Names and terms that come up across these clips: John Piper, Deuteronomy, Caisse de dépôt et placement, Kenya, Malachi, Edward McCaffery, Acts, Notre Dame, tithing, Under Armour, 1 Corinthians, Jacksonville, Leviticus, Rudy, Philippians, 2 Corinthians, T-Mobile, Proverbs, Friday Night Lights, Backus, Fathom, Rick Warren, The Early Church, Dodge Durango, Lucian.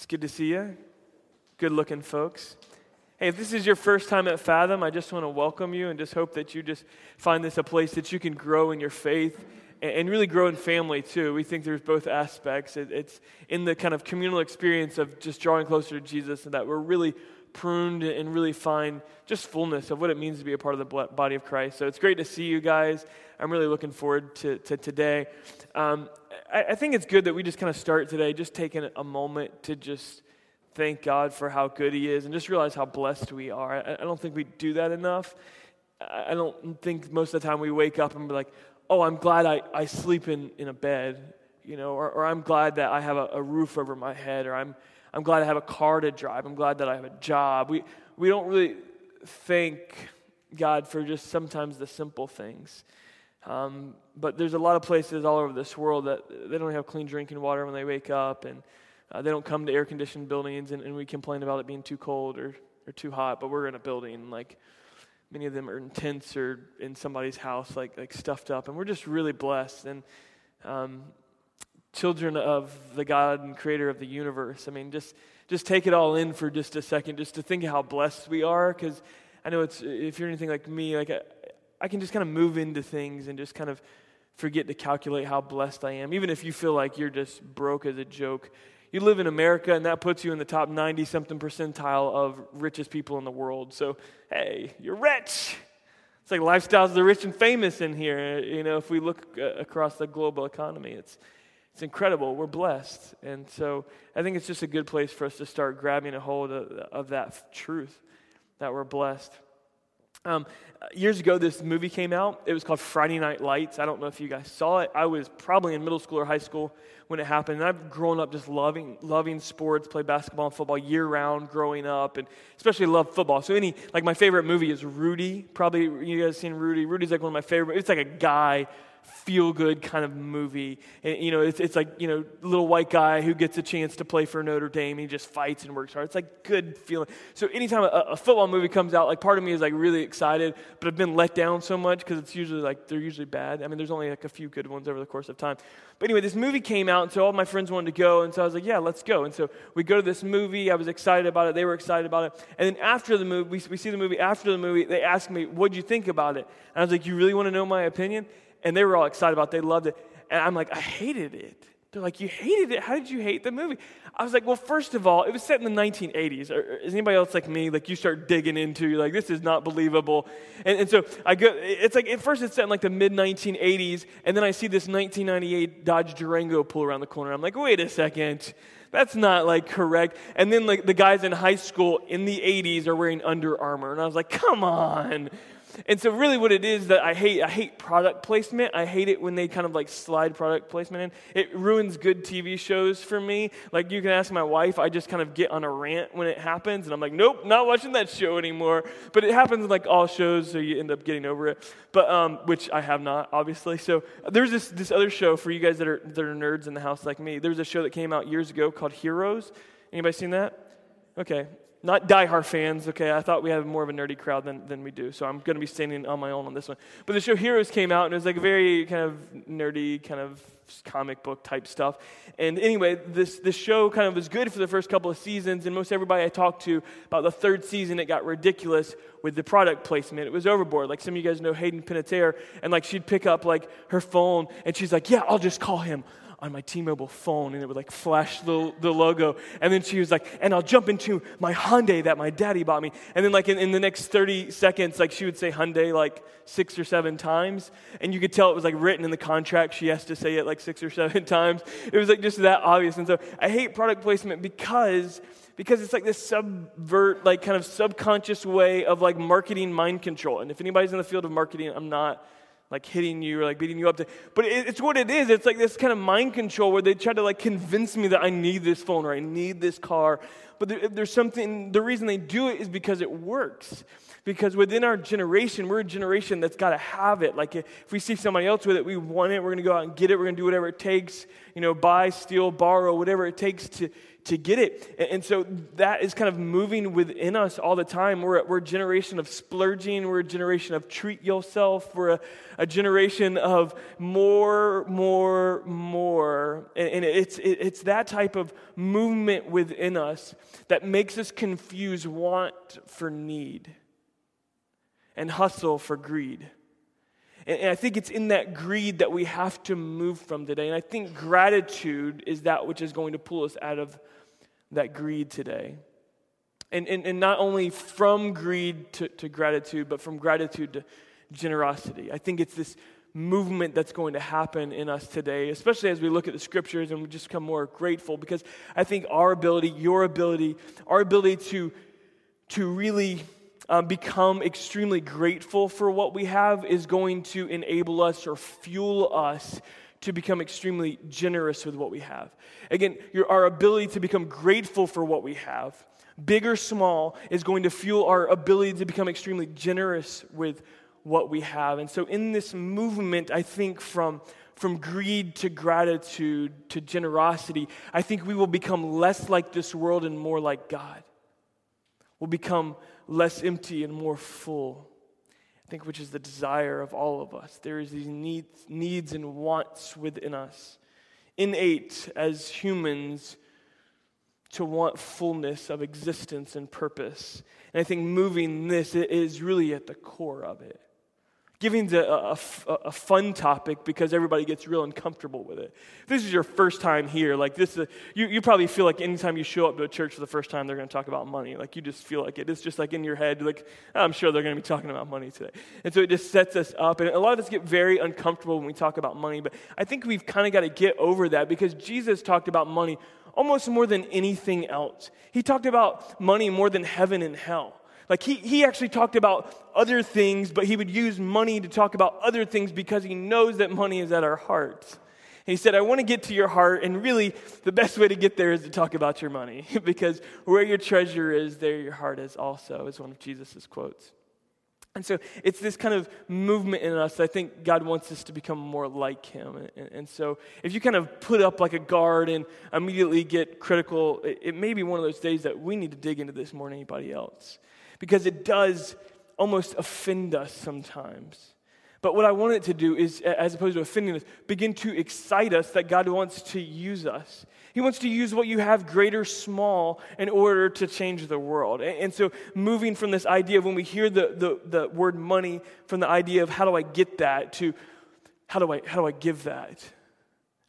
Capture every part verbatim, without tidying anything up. It's good to see you. Good-looking folks. Hey, if this is your first time at Fathom, I just want to welcome you and just hope that you just find this a place that you can grow in your faith and really grow in family, too. We think there's both aspects. It's in the kind of communal experience of just drawing closer to Jesus and that we're really pruned and really find just fullness of what it means to be a part of the body of Christ. So it's great to see you guys. I'm really looking forward to, to today. Um, I, I think it's good that we just kind of start today just taking a moment to just thank God for how good he is and just realize how blessed we are. I, I don't think we do that enough. I, I don't think most of the time we wake up and be like, oh, I'm glad I, I sleep in, in a bed, you know, or, or I'm glad that I have a, a roof over my head, or I'm I'm glad I have a car to drive. I'm glad that I have a job. We we don't really thank God for just sometimes the simple things. Um, but there's a lot of places all over this world that they don't have clean drinking water when they wake up, and Uh, they don't come to air-conditioned buildings, and, and we complain about it being too cold or, or too hot, but we're in a building. Like, many of them are in tents or in somebody's house, like like stuffed up, and we're just really blessed. And um, children of the God and creator of the universe, I mean, just, just take it all in for just a second, just to think of how blessed we are, because I know it's if you're anything like me, like I, I can just kind of move into things and just kind of forget to calculate how blessed I am, even if you feel like you're just broke as a joke. You live in America, and that puts you in the top ninety-something percentile of richest people in the world. So, hey, you're rich. It's like lifestyles of the rich and famous in here. You know, if we look across the global economy, it's it's incredible. We're blessed. And so I think it's just a good place for us to start grabbing a hold of, of that truth, that we're blessed. Um, years ago, this movie came out. It was called Friday Night Lights. I don't know if you guys saw it. I was probably in middle school or high school when it happened. And I've grown up just loving loving sports, play basketball and football year-round growing up, and especially love football. So any, like my favorite movie is Rudy. Probably you guys seen Rudy. Rudy's like one of my favorite. It's like a guy, feel-good kind of movie. And, you know, it's, it's like, you know, little white guy who gets a chance to play for Notre Dame, and he just fights and works hard. It's like good feeling. So anytime a, a football movie comes out, like part of me is like really excited, but I've been let down so much because it's usually like, they're usually bad. I mean, there's only like a few good ones over the course of time. But anyway, this movie came out, and so all my friends wanted to go, and so I was like, yeah, let's go. And so we go to this movie. I was excited about it. They were excited about it. And then after the movie, we, we see the movie. After the movie, they asked me, what'd you think about it? And I was like, you really want to know my opinion? And they were all excited about it. They loved it. And I'm like, I hated it. They're like, you hated it? How did you hate the movie? I was like, well, first of all, it was set in the nineteen eighties. Or, or is anybody else like me? Like, you start digging into, you're like, this is not believable. And, and so I go, it's like, at first it's set in like the mid nineteen eighties, and then I see this nineteen ninety-eight Dodge Durango pull around the corner. I'm like, wait a second. That's not like correct. And then like the guys in high school in the eighties are wearing Under Armour. And I was like, come on. And so really what it is that I hate, I hate product placement. I hate it when they kind of like slide product placement in. It ruins good T V shows for me. Like you can ask my wife, I just kind of get on a rant when it happens. And I'm like, nope, not watching that show anymore. But it happens in like all shows, so you end up getting over it. But um, which I have not, obviously. So there's this this other show for you guys that are, that are nerds in the house like me. There was a show that came out years ago called Heroes. Anybody seen that? Okay. Not diehard fans, okay? I thought we had more of a nerdy crowd than, than we do, so I'm going to be standing on my own on this one. But the show Heroes came out, and it was like very kind of nerdy, kind of comic book type stuff. And anyway, this, this show kind of was good for the first couple of seasons, and most everybody I talked to, about the third season, it got ridiculous with the product placement. It was overboard. Like some of you guys know Hayden Panettiere, and like she'd pick up like her phone, and she's like, yeah, I'll just call him on my T-Mobile phone, and it would like flash the, the logo. And then she was like, and I'll jump into my Hyundai that my daddy bought me. And then like in, in the next thirty seconds, like she would say Hyundai like six or seven times. And you could tell it was like written in the contract. She has to say it like six or seven times. It was like just that obvious. And so I hate product placement because... Because it's like this subvert, like kind of subconscious way of like marketing mind control. And if anybody's in the field of marketing, I'm not like hitting you or like beating you up. To, but it, it's what it is. It's like this kind of mind control where they try to like convince me that I need this phone or I need this car. But there, there's something, the reason they do it is because it works. Because within our generation, we're a generation that's got to have it. Like if we see somebody else with it, we want it. We're going to go out and get it. We're going to do whatever it takes, you know, buy, steal, borrow, whatever it takes to to get it. And so that is kind of moving within us all the time. We're, we're a generation of splurging. We're a generation of treat yourself. We're a, a generation of more, more, more. And, and it's it's that type of movement within us that makes us confuse want for need and hustle for greed. And I think it's in that greed that we have to move from today. And I think gratitude is that which is going to pull us out of that greed today. And and, and not only from greed to, to gratitude, but from gratitude to generosity. I think it's this movement that's going to happen in us today, especially as we look at the scriptures and we just become more grateful, because I think our ability, your ability, our ability to to really... Um, become extremely grateful for what we have is going to enable us or fuel us to become extremely generous with what we have. Again, your, our ability to become grateful for what we have, big or small, is going to fuel our ability to become extremely generous with what we have. And so in this movement, I think from from greed to gratitude to generosity, I think we will become less like this world and more like God. We'll become less empty and more full, I think, which is the desire of all of us. There is these needs, needs and wants within us, innate as humans, to want fullness of existence and purpose. And I think moving this is really at the core of it. Giving's a, a, a fun topic because everybody gets real uncomfortable with it. If this is your first time here, like this, is a, you you probably feel like anytime you show up to a church for the first time, they're going to talk about money. Like you just feel like it. It's just like in your head, like I'm sure they're going to be talking about money today. And so it just sets us up. And a lot of us get very uncomfortable when we talk about money. But I think we've kind of got to get over that, because Jesus talked about money almost more than anything else. He talked about money more than heaven and hell. Like he he actually talked about other things, but he would use money to talk about other things because he knows that money is at our hearts. And he said, I want to get to your heart, and really the best way to get there is to talk about your money, because where your treasure is, there your heart is also, is one of Jesus' quotes. And so it's this kind of movement in us. I think God wants us to become more like him. And, and so if you kind of put up like a guard and immediately get critical, it, it may be one of those days that we need to dig into this more than anybody else, because it does almost offend us sometimes. But what I want it to do is, as opposed to offending us, begin to excite us that God wants to use us. He wants to use what you have, great or small, in order to change the world. And so moving from this idea of when we hear the, the, the word money, from the idea of how do I get that to how do I, how do I give that?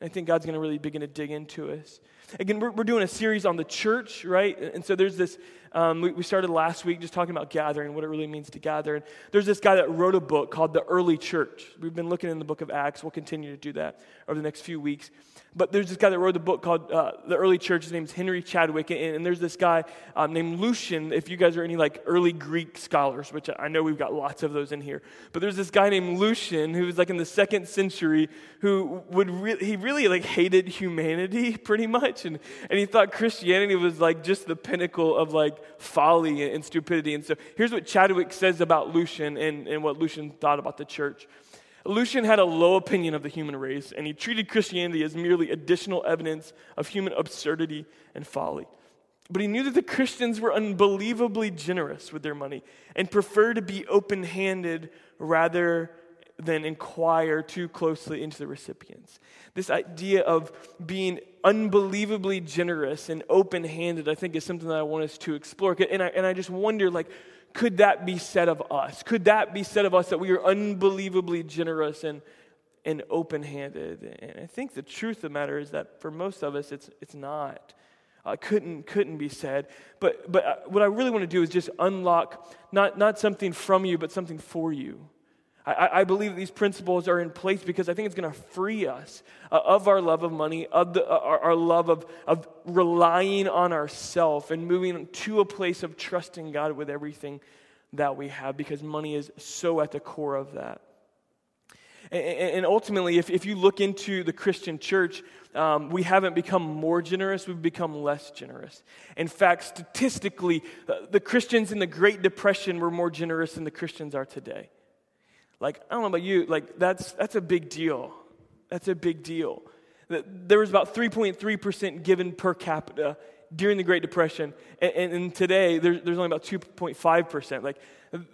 I think God's going to really begin to dig into us. Again, we're, we're doing a series on the church, right? And so there's this, um, we, we started last week just talking about gathering, what it really means to gather. And there's this guy that wrote a book called The Early Church. We've been looking in the book of Acts. We'll continue to do that over the next few weeks. But there's this guy that wrote a book called uh, The Early Church. His name's Henry Chadwick. And, and there's this guy um, named Lucian, if you guys are any like early Greek scholars, which I know we've got lots of those in here. But there's this guy named Lucian who was like in the second century who would, re- he really like hated humanity pretty much. And, and he thought Christianity was like just the pinnacle of like folly and, and stupidity. And so here's what Chadwick says about Lucian and, and what Lucian thought about the church. Lucian had a low opinion of the human race, and he treated Christianity as merely additional evidence of human absurdity and folly. But he knew that the Christians were unbelievably generous with their money and preferred to be open-handed rather than inquire too closely into the recipients. This idea of being unbelievably generous and open-handed, I think, is something that I want us to explore. And I, and I just wonder, like, could that be said of us? Could that be said of us, that we are unbelievably generous and and open-handed? And I think the truth of the matter is that for most of us, it's it's not. Uh, couldn't couldn't be said. But but what I really want to do is just unlock not not something from you, but something for you. I, I believe these principles are in place because I think it's going to free us uh, of our love of money, of the, uh, our, our love of, of relying on ourselves, and moving to a place of trusting God with everything that we have, because money is so at the core of that. And, and ultimately, if, if you look into the Christian church, um, we haven't become more generous, we've become less generous. In fact, statistically, the Christians in the Great Depression were more generous than the Christians are today. Like, I don't know about you, like, that's that's a big deal. That's a big deal. There was about three point three percent given per capita during the Great Depression, and, and, and today there's, there's only about two point five percent. Like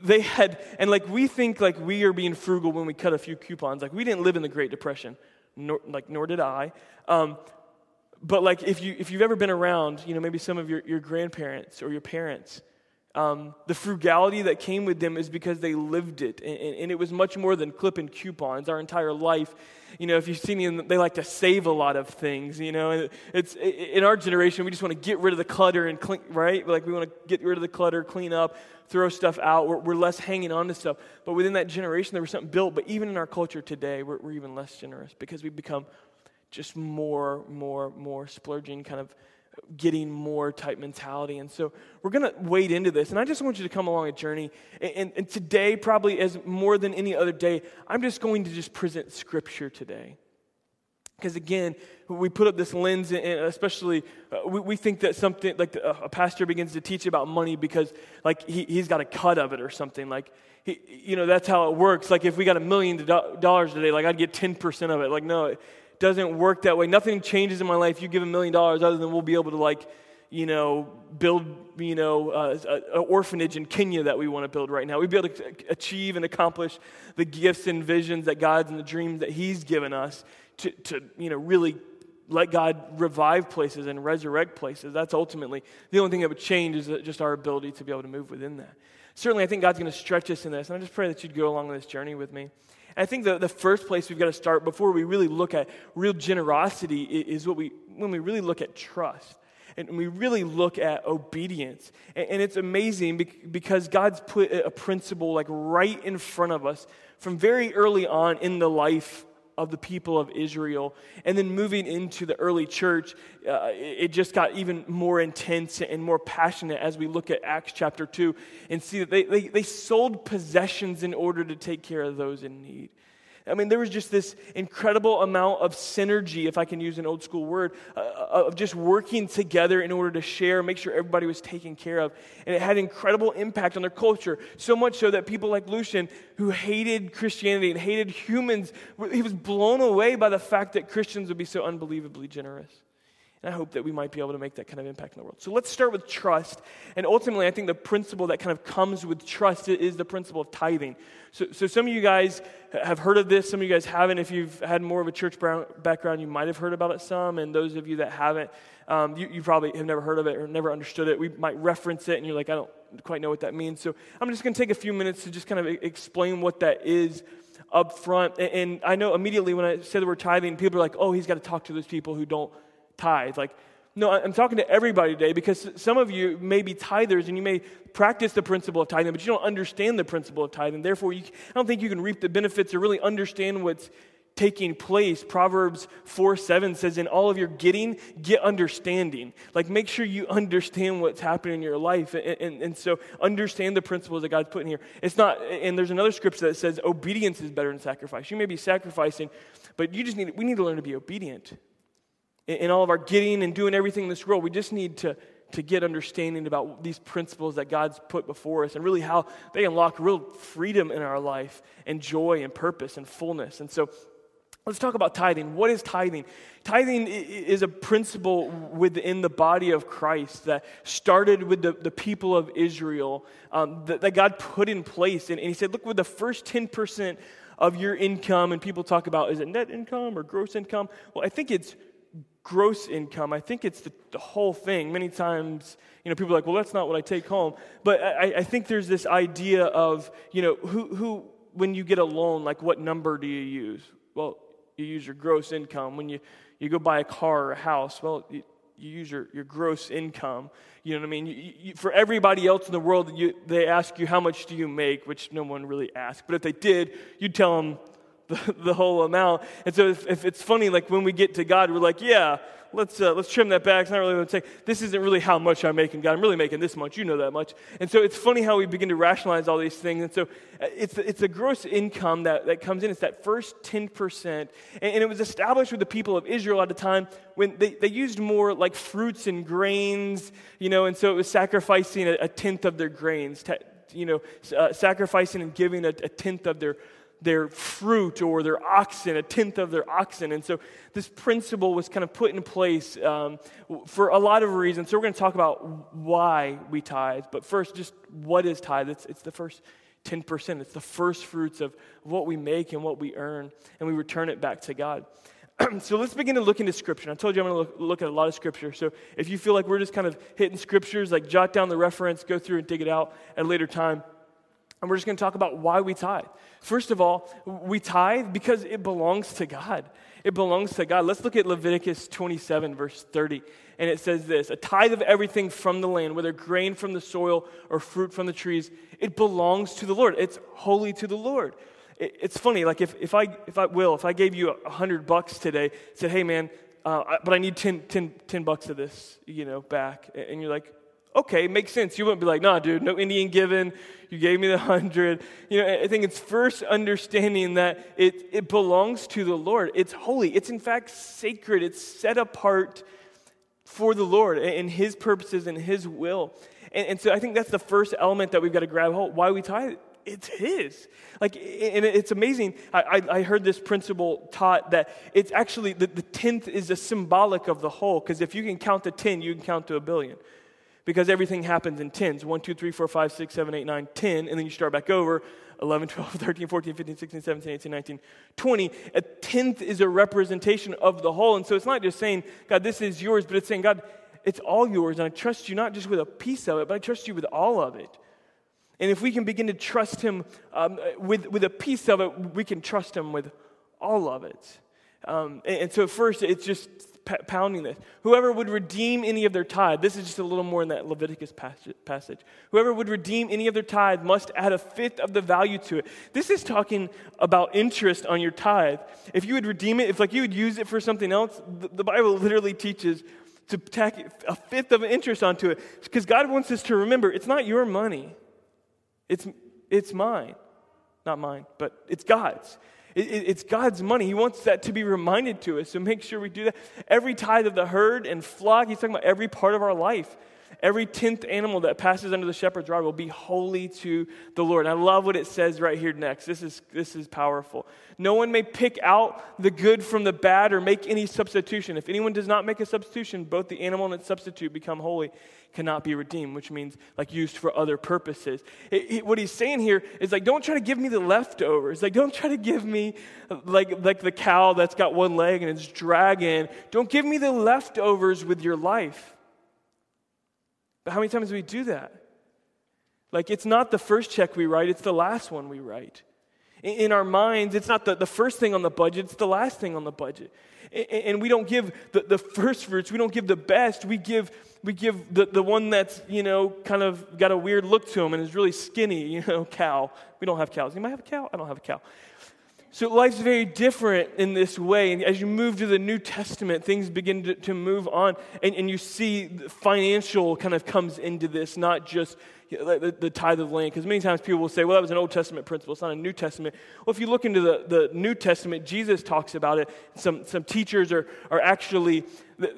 they had, and like we think like we are being frugal when we cut a few coupons. Like we didn't live in the Great Depression, nor, like nor did I. Um, but like if you if you've ever been around, you know, maybe some of your, your grandparents or your parents, um, the frugality that came with them is because they lived it, and, and, and it was much more than clipping coupons. Our entire life, you know, if you've seen them, they like to save a lot of things. You know, it's in our generation we just want to get rid of the clutter and clean, right? Like we want to get rid of the clutter, clean up, throw stuff out. We're, we're less hanging on to stuff. But within that generation, there was something built. But even in our culture today, we're, we're even less generous because we've become just more, more, more splurging kind of. Getting more type mentality. And so we're going to wade into this. And I just want you to come along a journey. And, and, and today, probably as more than any other day, I'm just going to just present Scripture today. Because again, we put up this lens, and especially uh, we, we think that something, like a, a pastor begins to teach about money because like he, he's got a cut of it or something. Like, he, you know, that's how it works. Like if we got a million dollars today, like I'd get ten percent of it. Like, no, it, doesn't work that way. Nothing changes in my life. You give a million dollars other than we'll be able to like, you know, build, you know, uh, an orphanage in Kenya that we want to build right now. We'd be able to achieve and accomplish the gifts and visions that God's and the dreams that he's given us to, to, you know, really let God revive places and resurrect places. That's ultimately the only thing that would change is just our ability to be able to move within that. Certainly, I think God's going to stretch us in this, and I just pray that you'd go along this journey with me. I think the, the first place we've got to start before we really look at real generosity is what we when we really look at trust and we really look at obedience. And, and it's amazing because God's put a principle like right in front of us from very early on in the life of the people of Israel. And then moving into the early church, uh, it just got even more intense and more passionate as we look at Acts chapter two and see that they, they, they sold possessions in order to take care of those in need. I mean, there was just this incredible amount of synergy, if I can use an old school word, uh, of just working together in order to share, make sure everybody was taken care of. And it had incredible impact on their culture, so much so that people like Lucian, who hated Christianity and hated humans, he was blown away by the fact that Christians would be so unbelievably generous. And I hope that we might be able to make that kind of impact in the world. So let's start with trust. And ultimately, I think the principle that kind of comes with trust is the principle of tithing. So, so some of you guys have heard of this. Some of you guys haven't. If you've had more of a church background, you might have heard about it some. And those of you that haven't, um, you, you probably have never heard of it or never understood it. We might reference it, and you're like, I don't quite know what that means. So I'm just going to take a few minutes to just kind of explain what that is up front. And, and I know immediately when I say the word tithing, people are like, oh, he's got to talk to those people who don't tithe. Like, no, I'm talking to everybody today because some of you may be tithers and you may practice the principle of tithing, but you don't understand the principle of tithing. Therefore, you, I don't think you can reap the benefits or really understand what's taking place. Proverbs four seven says, in all of your getting, get understanding. Like, make sure you understand what's happening in your life. And, and, and so, understand the principles that God's put in here. It's not, and there's another scripture that says, obedience is better than sacrifice. You may be sacrificing, but you just need, we need to learn to be obedient. In all of our getting and doing everything in this world, we just need to, to get understanding about these principles that God's put before us and really how they unlock real freedom in our life and joy and purpose and fullness. And so let's talk about tithing. What is tithing? Tithing is a principle within the body of Christ that started with the, the people of Israel um, that, that God put in place. And, and he said, look, with the first ten percent of your income, and people talk about, is it net income or gross income? Well, I think it's gross income. I think it's the, the whole thing. Many times, you know, people are like, well, that's not what I take home. But I, I think there's this idea of, you know, who, who, when you get a loan, like what number do you use? Well, you use your gross income. When you, you go buy a car or a house, well, you, you use your, your gross income. You know what I mean? You, you, for everybody else in the world, you, they ask you, how much do you make? Which no one really asks. But if they did, you'd tell them, The, the whole amount. And so if, if it's funny, like when we get to God, we're like, yeah, let's uh, let's trim that back. It's not really what I'm saying. This isn't really how much I'm making, God. I'm really making this much. You know that much. And so it's funny how we begin to rationalize all these things. And so it's it's a gross income that, that comes in. It's that first ten percent. And, and it was established with the people of Israel at the time when they, they used more like fruits and grains, you know, and so it was sacrificing a, a tenth of their grains, ta- you know, uh, sacrificing and giving a, a tenth of their their fruit or their oxen, a tenth of their oxen. And so this principle was kind of put in place um, for a lot of reasons. So we're going to talk about why we tithe. But first, just what is tithe? It's, it's the first ten percent. It's the first fruits of what we make and what we earn, and we return it back to God. So let's begin to look into Scripture. I told you I'm going to look, look at a lot of Scripture. So if you feel like we're just kind of hitting Scriptures, like jot down the reference, go through and dig it out at a later time. And we're just going to talk about why we tithe. First of all, we tithe because it belongs to God. It belongs to God. Let's look at Leviticus twenty-seven, verse thirty. And it says this: a tithe of everything from the land, whether grain from the soil or fruit from the trees, it belongs to the Lord. It's holy to the Lord. It's funny, like if, if I if I will, if I gave you a hundred bucks today, said, hey man, uh, but I need ten, ten, ten bucks of this, you know, back. And you're like, okay, makes sense. You wouldn't be like, nah, dude, no Indian giving. You gave me the hundred. You know, I think it's first understanding that it, it belongs to the Lord. It's holy. It's in fact sacred. It's set apart for the Lord and His purposes and His will. And, and so I think that's the first element that we've got to grab hold. Why we tithe? It's His. Like, and it's amazing. I, I heard this principle taught that it's actually the, the tenth is a symbolic of the whole, because if you can count to ten, you can count to a billion, because everything happens in tens. one, two, three, four, five, six, seven, eight, nine, ten, and then you start back over, eleven, twelve, thirteen, fourteen, fifteen, sixteen, seventeen, eighteen, nineteen, twenty. A tenth is a representation of the whole, and so it's not just saying, God, this is yours, but it's saying, God, it's all yours, and I trust you not just with a piece of it, but I trust you with all of it. And if we can begin to trust Him um, with, with a piece of it, we can trust Him with all of it. Um, and, and so first, it's just p- pounding this. Whoever would redeem any of their tithe, this is just a little more in that Leviticus passage, passage. Whoever would redeem any of their tithe must add a fifth of the value to it. This is talking about interest on your tithe. If you would redeem it, if like you would use it for something else, the, the Bible literally teaches to tack a fifth of interest onto it. Because God wants us to remember, it's not your money. It's it's mine, not mine, but it's God's. It, it, it's God's money. He wants that to be reminded to us, so make sure we do that. Every tithe of the herd and flock, he's talking about every part of our life. Every tenth animal that passes under the shepherd's rod will be holy to the Lord. And I love what it says right here next. This is this is powerful. No one may pick out the good from the bad or make any substitution. If anyone does not make a substitution, both the animal and its substitute become holy, cannot be redeemed, which means like used for other purposes. It, it, what he's saying here is like, don't try to give me the leftovers. Like, don't try to give me like like the cow that's got one leg and it's dragging. Don't give me the leftovers with your life. But how many times do we do that? Like, it's not the first check we write, it's the last one we write. In, in our minds, it's not the, the first thing on the budget, it's the last thing on the budget. And, and we don't give the, the first fruits, we don't give the best, we give we give the, the one that's, you know, kind of got a weird look to him and is really skinny, you know, cow. We don't have cows. You might have a cow? I don't have a cow. So life's very different in this way, and as you move to the New Testament, things begin to, to move on, and, and you see financial kind of comes into this, not just you know, the, the tithe of land, because many times people will say, well, that was an Old Testament principle, it's not a New Testament. Well, if you look into the, the New Testament, Jesus talks about it. Some some teachers are, are actually,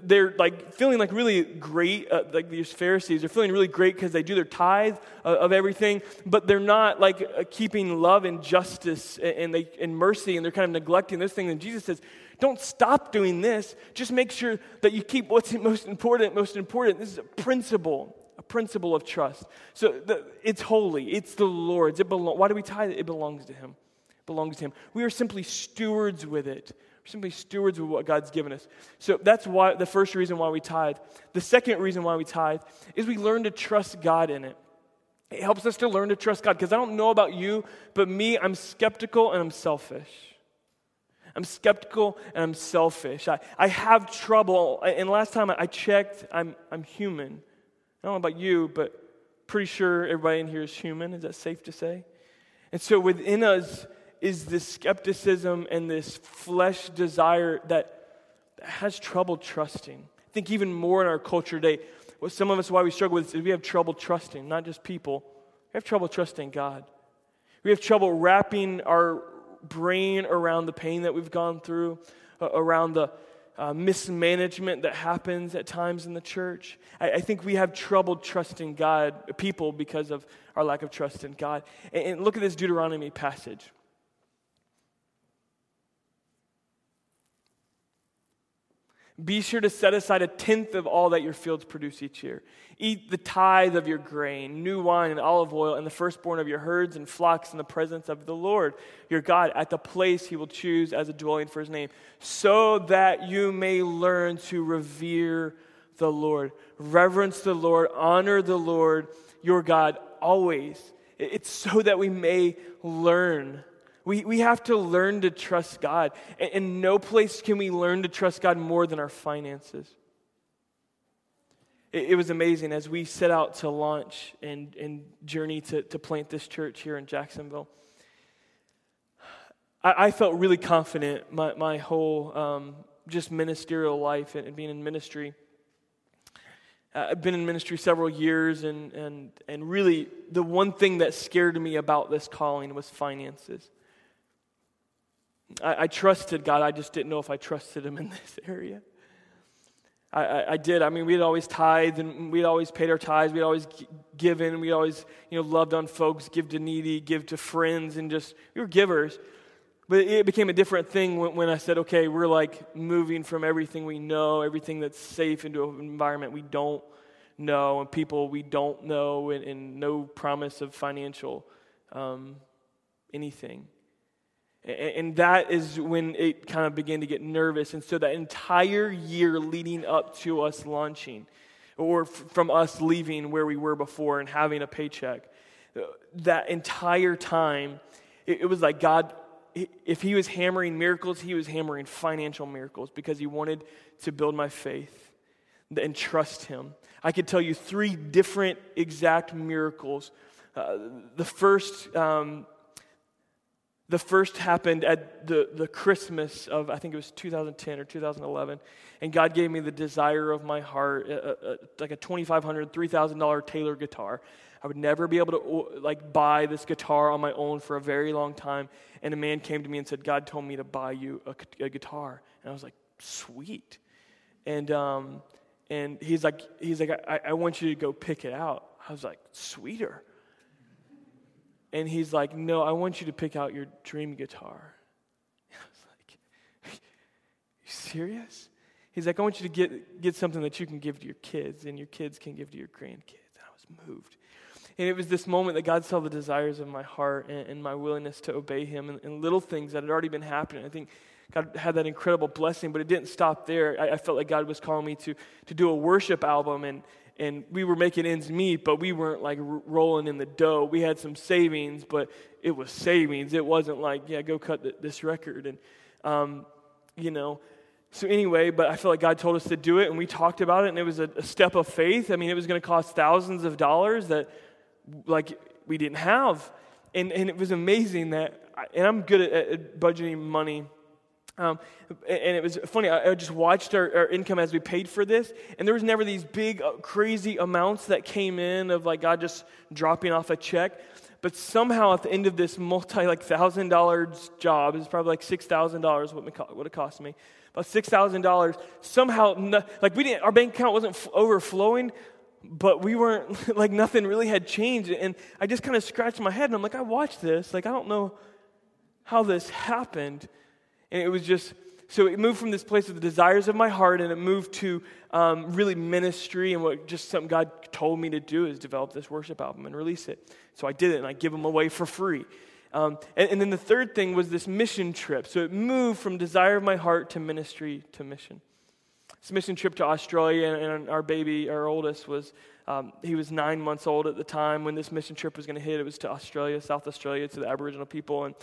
they're like feeling like really great, uh, like these Pharisees, they're feeling really great because they do their tithe uh, of everything, but they're not like uh, keeping love and justice and, and, they, and mercy, and they're kind of neglecting those things. And Jesus says, don't stop doing this. Just make sure that you keep what's most important, most important. This is a principle, a principle of trust. So the, it's holy. It's the Lord's. It belongs. Why do we tithe it? It belongs to Him. It belongs to Him. We are simply stewards with it. Simply stewards of what God's given us. So that's why the first reason why we tithe. The second reason why we tithe is we learn to trust God in it. It helps us to learn to trust God, because I don't know about you, but me, I'm skeptical and I'm selfish. I'm skeptical and I'm selfish. I, I have trouble, and last time I checked, I'm I'm human. I don't know about you, but pretty sure everybody in here is human. Is that safe to say? And so within us is this skepticism and this flesh desire that has trouble trusting. I think even more in our culture today, what some of us, why we struggle with this is we have trouble trusting, not just people. We have trouble trusting God. We have trouble wrapping our brain around the pain that we've gone through, uh, around the uh, mismanagement that happens at times in the church. I, I think we have trouble trusting God, people, because of our lack of trust in God. And, and look at this Deuteronomy passage. Be sure to set aside a tenth of all that your fields produce each year. Eat the tithe of your grain, new wine and olive oil, and the firstborn of your herds and flocks in the presence of the Lord, your God, at the place he will choose as a dwelling for his name, so that you may learn to revere the Lord, reverence the Lord, honor the Lord, your God, always. It's so that we may learn. We we have to learn to trust God. And in no place can we learn to trust God more than our finances. It, it was amazing as we set out to launch and, and journey to, to plant this church here in Jacksonville. I, I felt really confident my, my whole um, just ministerial life and, and being in ministry. Uh, I've been in ministry several years, and, and, and really the one thing that scared me about this calling was finances. I, I trusted God. I just didn't know if I trusted him in this area. I, I, I did. I mean, we'd always tithe, and we'd always paid our tithes. We'd always g- given. We'd always, you know, loved on folks, give to needy, give to friends, and just, we were givers. But it became a different thing when, when I said, okay, we're like moving from everything we know, everything that's safe, into an environment we don't know, and people we don't know, and, and no promise of financial um, anything. And that is when it kind of began to get nervous. And so that entire year leading up to us launching, or f- from us leaving where we were before and having a paycheck, that entire time, it, it was like God, if he was hammering miracles, he was hammering financial miracles, because he wanted to build my faith and trust him. I could tell you three different exact miracles. Uh, the first... Um, The first happened at the, the Christmas of, I think it was two thousand ten or two thousand eleven, and God gave me the desire of my heart, a, a, like a twenty-five hundred dollars, three thousand dollars Taylor guitar. I would never be able to like buy this guitar on my own for a very long time, and a man came to me and said, God told me to buy you a, a guitar. And I was like, sweet. And um, and he's like, he's like, I, I want you to go pick it out. I was like, sweeter. And he's like, no, I want you to pick out your dream guitar. And I was like, are you serious? He's like, I want you to get get something that you can give to your kids, and your kids can give to your grandkids. And I was moved. And it was this moment that God saw the desires of my heart and, and my willingness to obey him, and, and little things that had already been happening. I think God had that incredible blessing, but it didn't stop there. I, I felt like God was calling me to to do a worship album, and And we were making ends meet, but we weren't like r- rolling in the dough. We had some savings, but it was savings. It wasn't like, yeah, go cut th- this record. And, um, you know, so anyway, but I felt like God told us to do it, and we talked about it, and it was a, a step of faith. I mean, it was going to cost thousands of dollars that, like, we didn't have. And and it was amazing that, I, and I'm good at, at budgeting money. Um, and it was funny, I just watched our, our income as we paid for this, and there was never these big, crazy amounts that came in of like God just dropping off a check. But somehow at the end of this multi, like thousand dollars job, it's probably like six thousand dollars what, what it cost me, about six thousand dollars, somehow, no, like we didn't, our bank account wasn't f- overflowing, but we weren't, like nothing really had changed. And I just kind of scratched my head, and I'm like, I watched this, like I don't know how this happened. And it was just, so it moved from this place of the desires of my heart, and it moved to um, really ministry, and what just something God told me to do is develop this worship album and release it. So I did it, and I give them away for free. Um, and, and then the third thing was this mission trip. So it moved from desire of my heart to ministry to mission. This mission trip to Australia, and our baby, our oldest, was, um, he was nine months old at the time when this mission trip was going to hit. It was to Australia, South Australia, to the Aboriginal people, and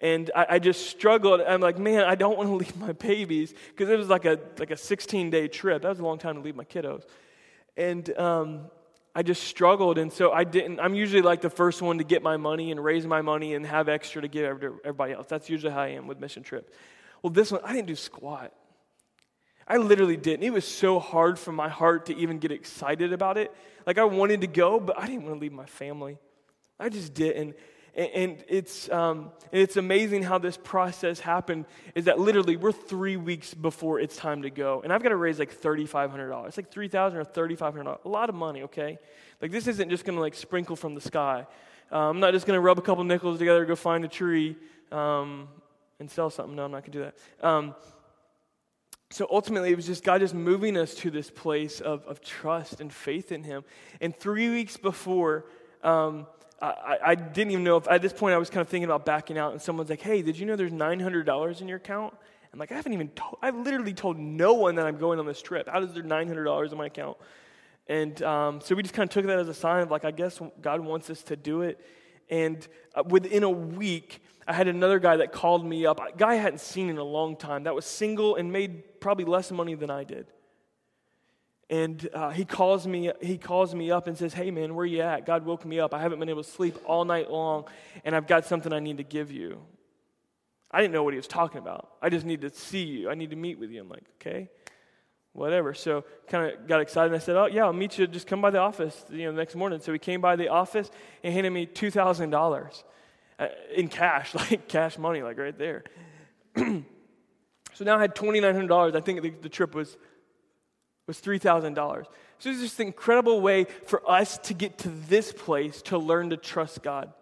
And I, I just struggled. I'm like, man, I don't want to leave my babies, because it was like a like a sixteen-day trip. That was a long time to leave my kiddos. And um, I just struggled, and so I didn't. I'm usually like the first one to get my money and raise my money and have extra to give to everybody else. That's usually how I am with mission trips. Well, this one, I didn't do squat. I literally didn't. It was so hard for my heart to even get excited about it. Like I wanted to go, but I didn't want to leave my family. I just didn't. And it's um, it's amazing how this process happened, is that literally we're three weeks before it's time to go. And I've got to raise like three thousand five hundred dollars. It's like three thousand dollars or three thousand five hundred dollars. A lot of money, okay? Like this isn't just going to like sprinkle from the sky. Uh, I'm not just going to rub a couple nickels together, go find a tree um, and sell something. No, I'm not going to do that. Um, So ultimately, it was just God just moving us to this place of, of trust and faith in him. And three weeks before, um, I, I didn't even know if, at this point, I was kind of thinking about backing out. And someone's like, hey, did you know there's nine hundred dollars in your account? I'm like, I haven't even told, I've literally told no one that I'm going on this trip. How is there nine hundred dollars in my account? And um, so we just kind of took that as a sign of like, I guess God wants us to do it. And within a week, I had another guy that called me up, a guy I hadn't seen in a long time, that was single and made probably less money than I did. And uh, he calls me he calls me up and says, hey, man, where you at? God woke me up. I haven't been able to sleep all night long, and I've got something I need to give you. I didn't know what he was talking about. I just need to see you. I need to meet with you. I'm like, okay, whatever. So kind of got excited, and I said, oh, yeah, I'll meet you. Just come by the office, you know, the next morning. So he came by the office and handed me two thousand dollars. In cash, like cash money, like right there. So now I had two thousand nine hundred dollars. I think the, the trip was was three thousand dollars. So it's just an incredible way for us to get to this place to learn to trust God.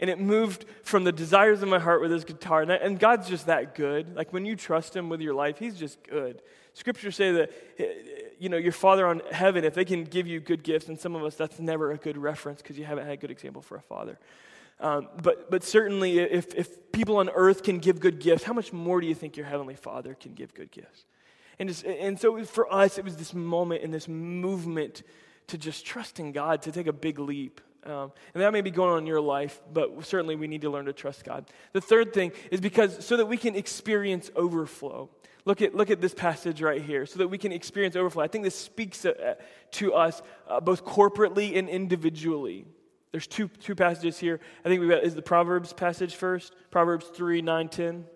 And it moved from the desires of my heart with his guitar. And, I, and God's just that good. Like when you trust him with your life, he's just good. Scriptures say that, you know, your Father on heaven, if they can give you good gifts, and some of us, that's never a good reference because you haven't had a good example for a father. Um, but but certainly, if, if people on earth can give good gifts, how much more do you think your Heavenly Father can give good gifts? And just, and so for us, it was this moment and this movement to just trust in God, to take a big leap. Um, and that may be going on in your life, but certainly we need to learn to trust God. The third thing is because so that we can experience overflow. Look at look at this passage right here, so that we can experience overflow. I think this speaks uh, to us uh, both corporately and individually. There's two two passages here. I think we've got, is the Proverbs passage first? Proverbs three, nine, ten.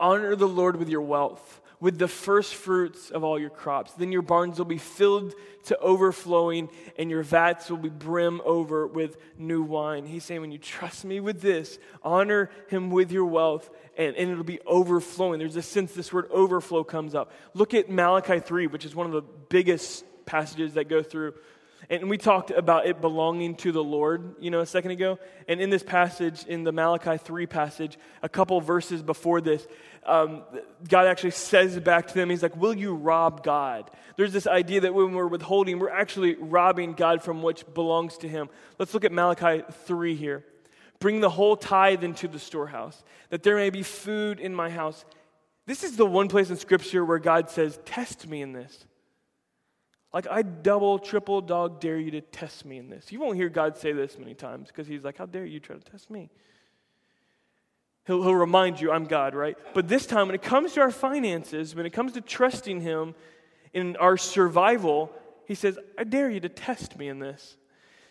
Honor the Lord with your wealth, with the first fruits of all your crops. Then your barns will be filled to overflowing, and your vats will be brim over with new wine. He's saying, when you trust me with this, honor him with your wealth, and, and it'll be overflowing. There's a sense this word overflow comes up. Look at Malachi three, which is one of the biggest passages that go through. And we talked about it belonging to the Lord, you know, a second ago. And in this passage, in the Malachi three passage, a couple verses before this, um, God actually says back to them, he's like, will you rob God? There's this idea that when we're withholding, we're actually robbing God from what belongs to him. Let's look at Malachi three here. Bring the whole tithe into the storehouse, that there may be food in my house. This is the one place in Scripture where God says, test me in this. Like, I double, triple dog dare you to test me in this. You won't hear God say this many times because he's like, how dare you try to test me? He'll, he'll remind you, I'm God, right? But this time, when it comes to our finances, when it comes to trusting him in our survival, he says, I dare you to test me in this,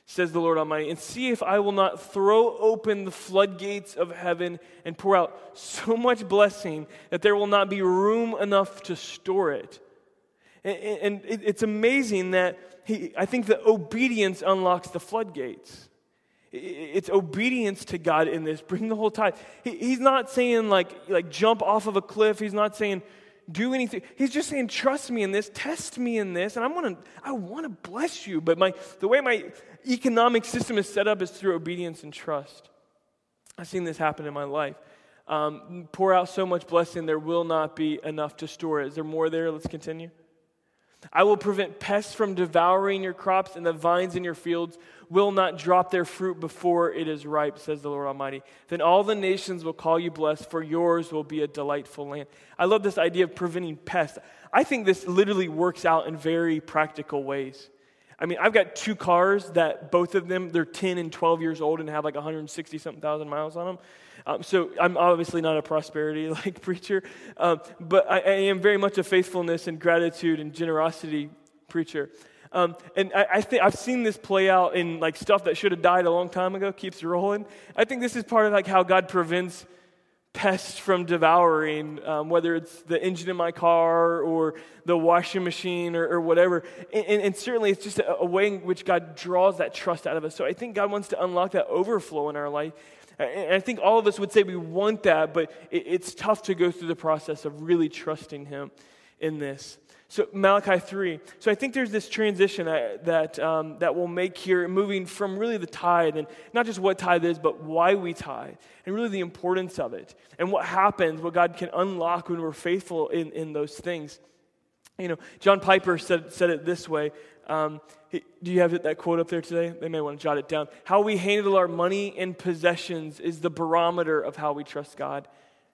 says the Lord Almighty, and see if I will not throw open the floodgates of heaven and pour out so much blessing that there will not be room enough to store it. And it's amazing that he, I think that obedience unlocks the floodgates. It's obedience to God in this. Bring the whole tithe. He's not saying like, like jump off of a cliff. He's not saying do anything. He's just saying trust me in this, test me in this, and I'm gonna, I want to bless you. But my the way my economic system is set up is through obedience and trust. I've seen this happen in my life. Um, pour out so much blessing, there will not be enough to store it. Is there more there? Let's continue. I will prevent pests from devouring your crops, and the vines in your fields will not drop their fruit before it is ripe, says the Lord Almighty. Then all the nations will call you blessed, for yours will be a delightful land. I love this idea of preventing pests. I think this literally works out in very practical ways. I mean, I've got two cars that both of them, they're ten and twelve years old and have like one hundred sixty-something thousand miles on them. Um, so I'm obviously not a prosperity like preacher, um, but I, I am very much a faithfulness and gratitude and generosity preacher. Um, and I, I think I've seen this play out in like stuff that should have died a long time ago, keeps rolling. I think this is part of like how God prevents pests from devouring, um, whether it's the engine in my car or the washing machine or, or whatever. And, and, and certainly it's just a, a way in which God draws that trust out of us. So I think God wants to unlock that overflow in our life. And I think all of us would say we want that, but it, it's tough to go through the process of really trusting him in this. So Malachi three. So I think there's this transition that that, um, that we'll make here, moving from really the tithe, and not just what tithe is, but why we tithe, and really the importance of it, and what happens, what God can unlock when we're faithful in, in those things. You know, John Piper said said it this way. Um, do you have that quote up there today? They may want to jot it down. How we handle our money and possessions is the barometer of how we trust God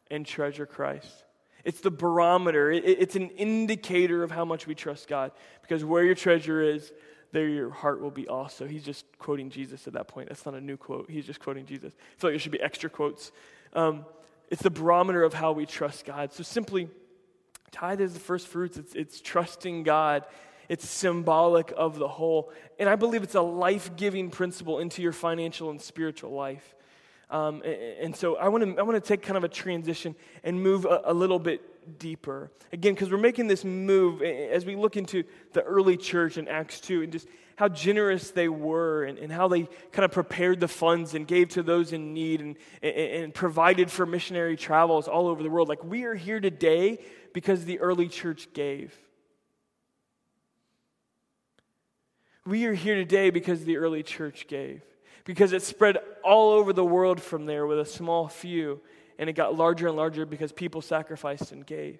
and treasure Christ. It's the barometer. It's an indicator of how much we trust God. Because where your treasure is, there your heart will be also. He's just quoting Jesus at that point. That's not a new quote. He's just quoting Jesus. I feel like there should be extra quotes. Um, it's the barometer of how we trust God. So simply, tithe is the first fruits. It's, it's trusting God. It's symbolic of the whole. And I believe it's a life-giving principle into your financial and spiritual life. Um, and, and so I want to I want to take kind of a transition and move a, a little bit deeper. Again, because we're making this move as we look into the early church in Acts two and just how generous they were and, and how they kind of prepared the funds and gave to those in need and, and, and provided for missionary travels all over the world. Like, we are here today because the early church gave. We are here today because the early church gave. Because it spread all over the world from there with a small few, and it got larger and larger because people sacrificed and gave.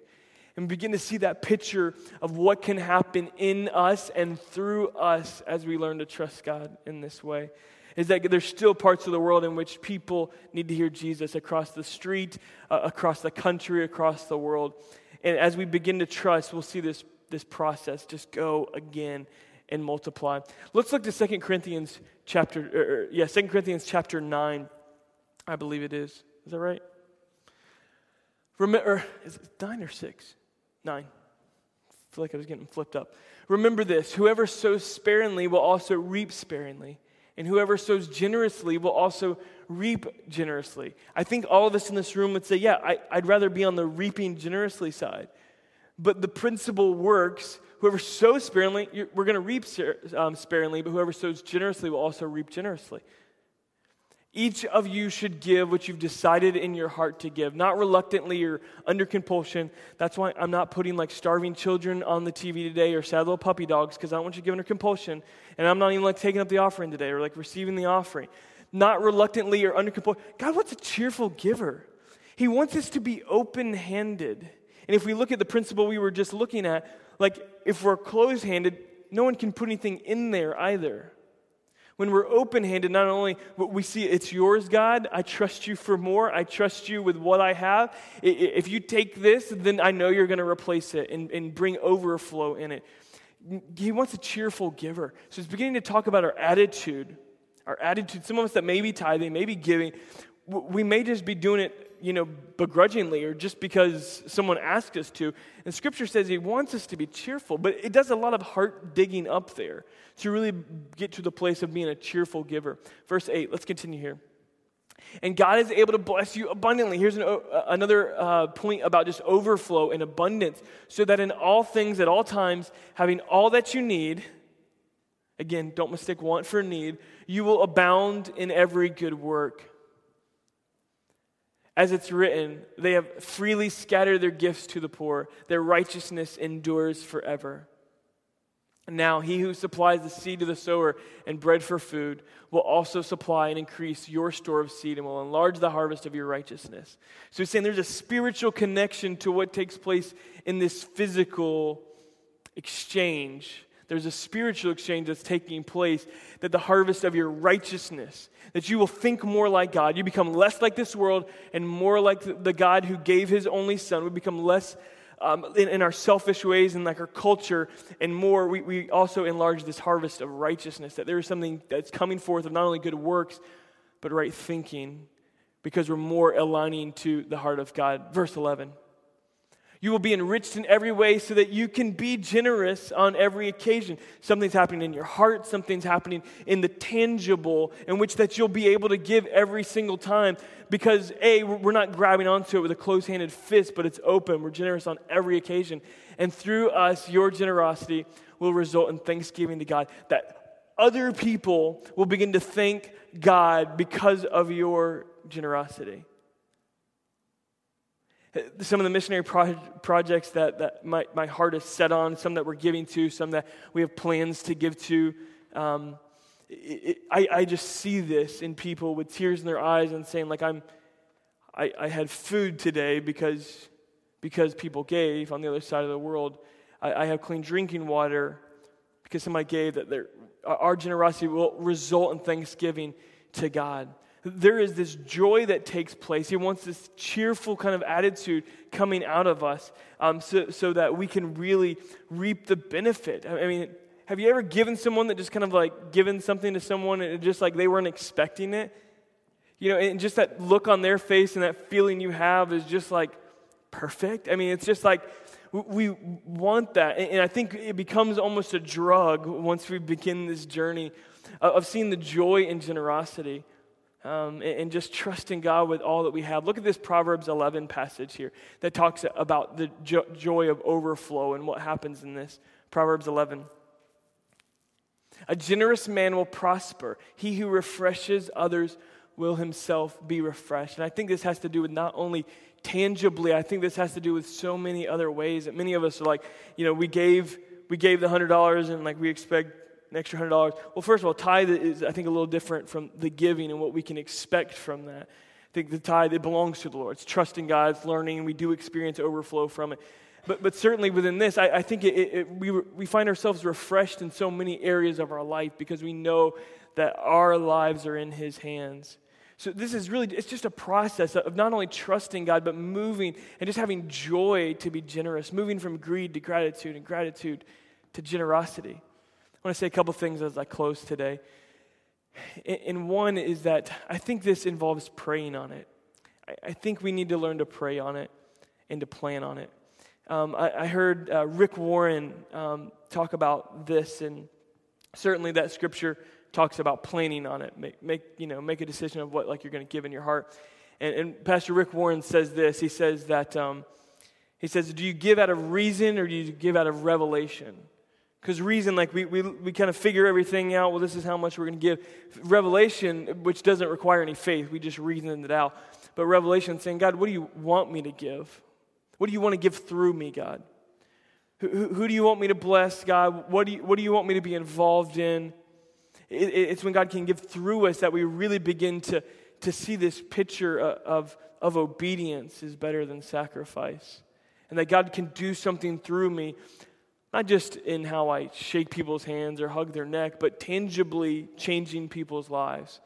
And begin to see that picture of what can happen in us and through us as we learn to trust God in this way. Is that there's still parts of the world in which people need to hear Jesus across the street, uh, across the country, across the world. And as we begin to trust, we'll see this, this process just go again and multiply. Let's look to Second Corinthians chapter, or, yeah, Second Corinthians chapter nine, I believe it is. Is that right? Remember, is it nine or six? Nine. I feel like I was getting flipped up. Remember this, whoever sows sparingly will also reap sparingly, and whoever sows generously will also reap generously. I think all of us in this room would say, yeah, I, I'd rather be on the reaping generously side. But the principle works. Whoever sows sparingly, we're going to reap um, sparingly, but whoever sows generously will also reap generously. Each of you should give what you've decided in your heart to give, not reluctantly or under compulsion. That's why I'm not putting like starving children on the T V today or sad little puppy dogs, because I don't want you giving under compulsion, and I'm not even like taking up the offering today or like receiving the offering. Not reluctantly or under compulsion. God wants a cheerful giver. He wants us to be open-handed. And if we look at the principle we were just looking at, like, if we're closed-handed, no one can put anything in there either. When we're open-handed, not only what we see, it's yours, God. I trust you for more. I trust you with what I have. If you take this, then I know you're going to replace it and, and bring overflow in it. He wants a cheerful giver. So it's beginning to talk about our attitude. Our attitude, some of us that may be tithing, may be giving, we may just be doing it, you know, begrudgingly or just because someone asked us to. And Scripture says he wants us to be cheerful, but it does a lot of heart digging up there to really get to the place of being a cheerful giver. Verse eight, let's continue here. And God is able to bless you abundantly. Here's an, uh, another uh, point about just overflow and abundance, so that in all things at all times, having all that you need, again, don't mistake want for need, you will abound in every good work. As it's written, they have freely scattered their gifts to the poor. Their righteousness endures forever. Now he who supplies the seed to the sower and bread for food will also supply and increase your store of seed and will enlarge the harvest of your righteousness. So he's saying there's a spiritual connection to what takes place in this physical exchange. There's a spiritual exchange that's taking place, that the harvest of your righteousness, that you will think more like God. You become less like this world and more like the God who gave his only son. We become less um, in, in our selfish ways and like our culture, and more we, we also enlarge this harvest of righteousness, that there is something that's coming forth of not only good works, but right thinking, because we're more aligning to the heart of God. Verse eleven. You will be enriched in every way so that you can be generous on every occasion. Something's happening in your heart. Something's happening in the tangible in which that you'll be able to give every single time because, A, we're not grabbing onto it with a close-handed fist, but it's open. We're generous on every occasion. And through us, your generosity will result in thanksgiving to God, that other people will begin to thank God because of your generosity. Some of the missionary pro- projects that, that my, my heart is set on, some that we're giving to, some that we have plans to give to. Um, it, it, I, I just see this in people with tears in their eyes and saying, like, I'm, I, I had food today because, because people gave on the other side of the world. I, I have clean drinking water because somebody gave. That their, our generosity will result in thanksgiving to God. There is this joy that takes place. He wants this cheerful kind of attitude coming out of us um, so, so that we can really reap the benefit. I mean, have you ever given someone that just kind of like given something to someone and just like they weren't expecting it? You know, and just that look on their face and that feeling you have is just like perfect. I mean, it's just like we want that. And I think it becomes almost a drug once we begin this journey of seeing the joy and generosity. Um, and just trusting God with all that we have. Look at this Proverbs eleven passage here that talks about the jo- joy of overflow and what happens in this. Proverbs eleven. A generous man will prosper. He who refreshes others will himself be refreshed. And I think this has to do with not only tangibly, I think this has to do with so many other ways that many of us are like, you know, we gave we gave the one hundred dollars and like we expect an extra one hundred dollars. Well, first of all, tithe is, I think, a little different from the giving and what we can expect from that. I think the tithe, it belongs to the Lord. It's trusting God, it's learning, and we do experience overflow from it. But but certainly within this, I, I think it, it, we we find ourselves refreshed in so many areas of our life because we know that our lives are in His hands. So this is really, it's just a process of not only trusting God, but moving and just having joy to be generous, moving from greed to gratitude and gratitude to generosity. I want to say a couple things as I close today. And one is that I think this involves praying on it. I think we need to learn to pray on it and to plan on it. Um, I, I heard uh, Rick Warren um, talk about this, and certainly that scripture talks about planning on it. Make, make you know, make a decision of what like you're going to give in your heart. And, and Pastor Rick Warren says this. He says that um, he says, "Do you give out of reason or do you give out of revelation?" Because reason, like we, we we kind of figure everything out. Well, this is how much we're going to give. Revelation, which doesn't require any faith, we just reason it out. But revelation, saying, God, what do you want me to give? What do you want to give through me, God? Who, who do you want me to bless, God? What do you, what do you want me to be involved in? It, it, it's when God can give through us that we really begin to to see this picture of of obedience is better than sacrifice, and that God can do something through me. Not just in how I shake people's hands or hug their neck, but tangibly changing people's lives.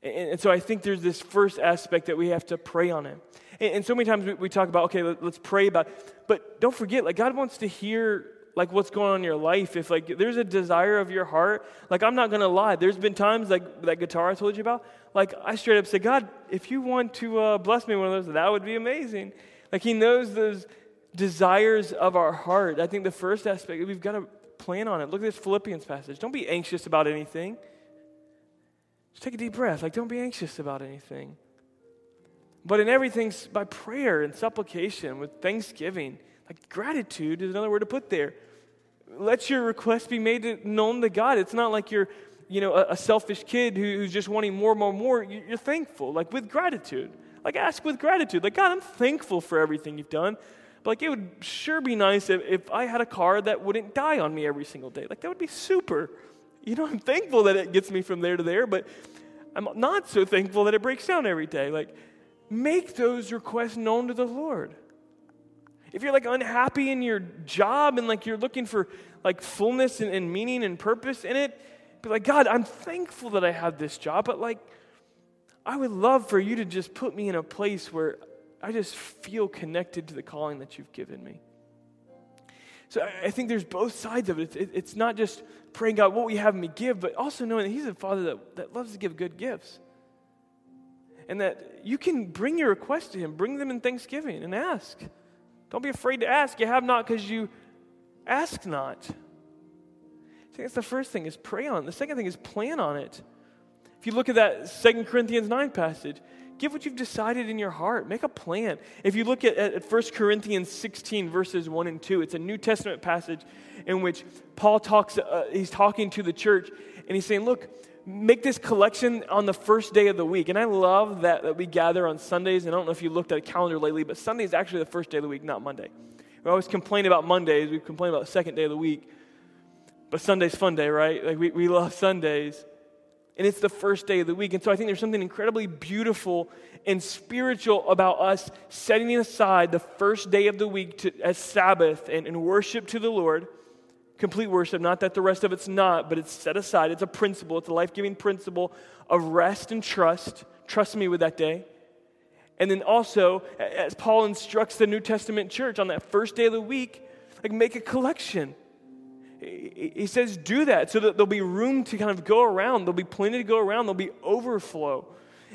And, and so I think there's this first aspect that we have to pray on it. And, and so many times we, we talk about, okay, let, let's pray about it. But don't forget, like God wants to hear like what's going on in your life. If like there's a desire of your heart, like I'm not going to lie. There's been times like that guitar I told you about, like I straight up said, God, if you want to uh, bless me with one of those, that would be amazing. Like He knows those desires of our heart. I think the first aspect, we've got to plan on it. Look at this Philippians passage. Don't be anxious about anything. Just take a deep breath. Like, don't be anxious about anything. But in everything, by prayer and supplication, with thanksgiving, like gratitude is another word to put there. Let your request be made known to God. It's not like you're, you know, a, a selfish kid who, who's just wanting more, more, more. You're thankful, like with gratitude. Like, ask with gratitude. Like, God, I'm thankful for everything you've done. Like, it would sure be nice if, if I had a car that wouldn't die on me every single day. Like, that would be super. You know, I'm thankful that it gets me from there to there, but I'm not so thankful that it breaks down every day. Like, make those requests known to the Lord. If you're, like, unhappy in your job and, like, you're looking for, like, fullness and, and meaning and purpose in it, be like, God, I'm thankful that I have this job, but, like, I would love for you to just put me in a place where I just feel connected to the calling that you've given me. So I think there's both sides of it. It's not just praying, God, what will you have me give, but also knowing that He's a Father that, that loves to give good gifts. And that you can bring your requests to Him. Bring them in thanksgiving and ask. Don't be afraid to ask. You have not because you ask not. I think that's the first thing is pray on it. The second thing is plan on it. If you look at that Second Corinthians nine passage, give what you've decided in your heart. Make a plan. If you look at, at First Corinthians sixteen, verses one and two, it's a New Testament passage in which Paul talks, uh, he's talking to the church, and he's saying, look, make this collection on the first day of the week. And I love that, that we gather on Sundays. And I don't know if you looked at a calendar lately, but Sunday is actually the first day of the week, not Monday. We always complain about Mondays. We complain about the second day of the week. But Sunday's fun day, right? Like we, we love Sundays. And it's the first day of the week. And so I think there's something incredibly beautiful and spiritual about us setting aside the first day of the week to, as Sabbath and, and worship to the Lord. Complete worship, not that the rest of it's not, but it's set aside. It's a principle. It's a life-giving principle of rest and trust. Trust me with that day. And then also, as Paul instructs the New Testament church on that first day of the week, like make a collection. He says do that so that there'll be room to kind of go around. There'll be plenty to go around. There'll be overflow.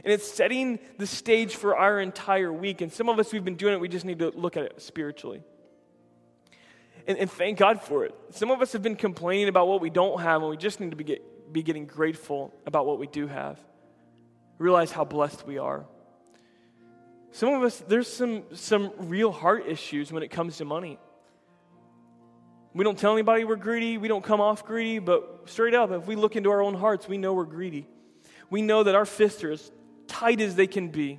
And it's setting the stage for our entire week. And some of us, we've been doing it. We just need to look at it spiritually. And, and thank God for it. Some of us have been complaining about what we don't have, and we just need to be, get, be getting grateful about what we do have. Realize how blessed we are. Some of us, there's some, some real heart issues when it comes to money. We don't tell anybody we're greedy. We don't come off greedy, but straight up, if we look into our own hearts, we know we're greedy. We know that our fists are as tight as they can be.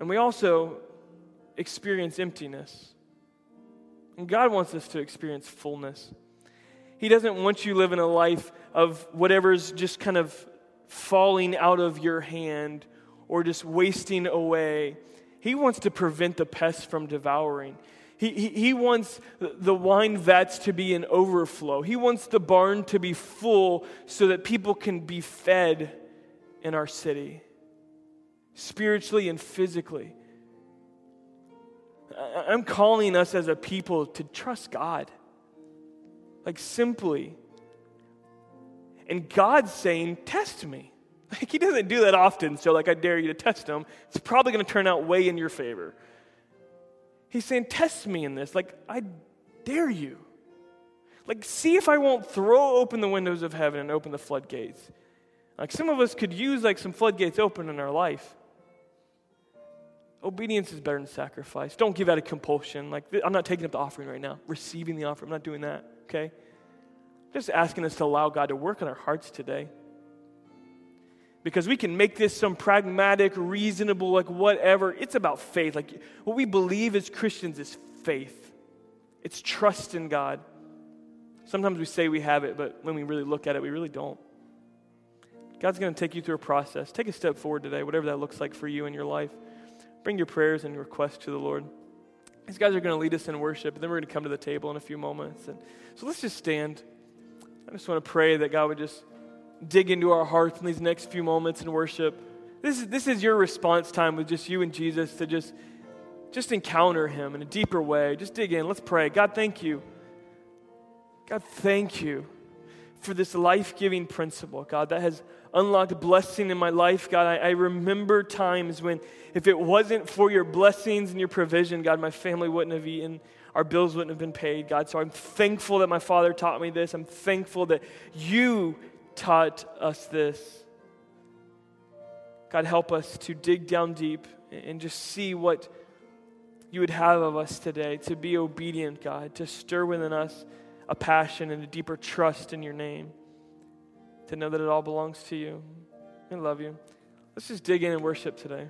And we also experience emptiness. And God wants us to experience fullness. He doesn't want you living a life of whatever's just kind of falling out of your hand or just wasting away. He wants to prevent the pests from devouring. He, he, he wants the wine vats to be in overflow. He wants the barn to be full so that people can be fed in our city, spiritually and physically. I'm calling us as a people to trust God, like simply. And God's saying, test me. Like he doesn't do that often, so like I dare you to test him. It's probably going to turn out way in your favor. He's saying, test me in this. Like I dare you. Like see if I won't throw open the windows of heaven and open the floodgates. Like some of us could use like some floodgates open in our life. Obedience is better than sacrifice. Don't give out of compulsion. Like, I'm not taking up the offering right now. Receiving the offering, I'm not doing that, okay? Just asking us to allow God to work on our hearts today. Because we can make this some pragmatic, reasonable, like whatever. It's about faith. Like, what we believe as Christians is faith. It's trust in God. Sometimes we say we have it, but when we really look at it, we really don't. God's going to take you through a process. Take a step forward today, whatever that looks like for you in your life. Bring your prayers and requests to the Lord. These guys are going to lead us in worship, and then we're going to come to the table in a few moments. And so let's just stand. I just want to pray that God would just dig into our hearts in these next few moments in worship. This is this is your response time with just you and Jesus to just, just encounter him in a deeper way. Just dig in. Let's pray. God, thank you. God, thank you for this life-giving principle, God, that has unlocked blessing in my life, God. I, I remember times when if it wasn't for your blessings and your provision, God, my family wouldn't have eaten. Our bills wouldn't have been paid, God. So I'm thankful that my father taught me this. I'm thankful that you taught us this. God, help us to dig down deep and just see what you would have of us today, to be obedient, God, to stir within us a passion and a deeper trust in your name, to know that it all belongs to you. I love you. Let's just dig in and worship today.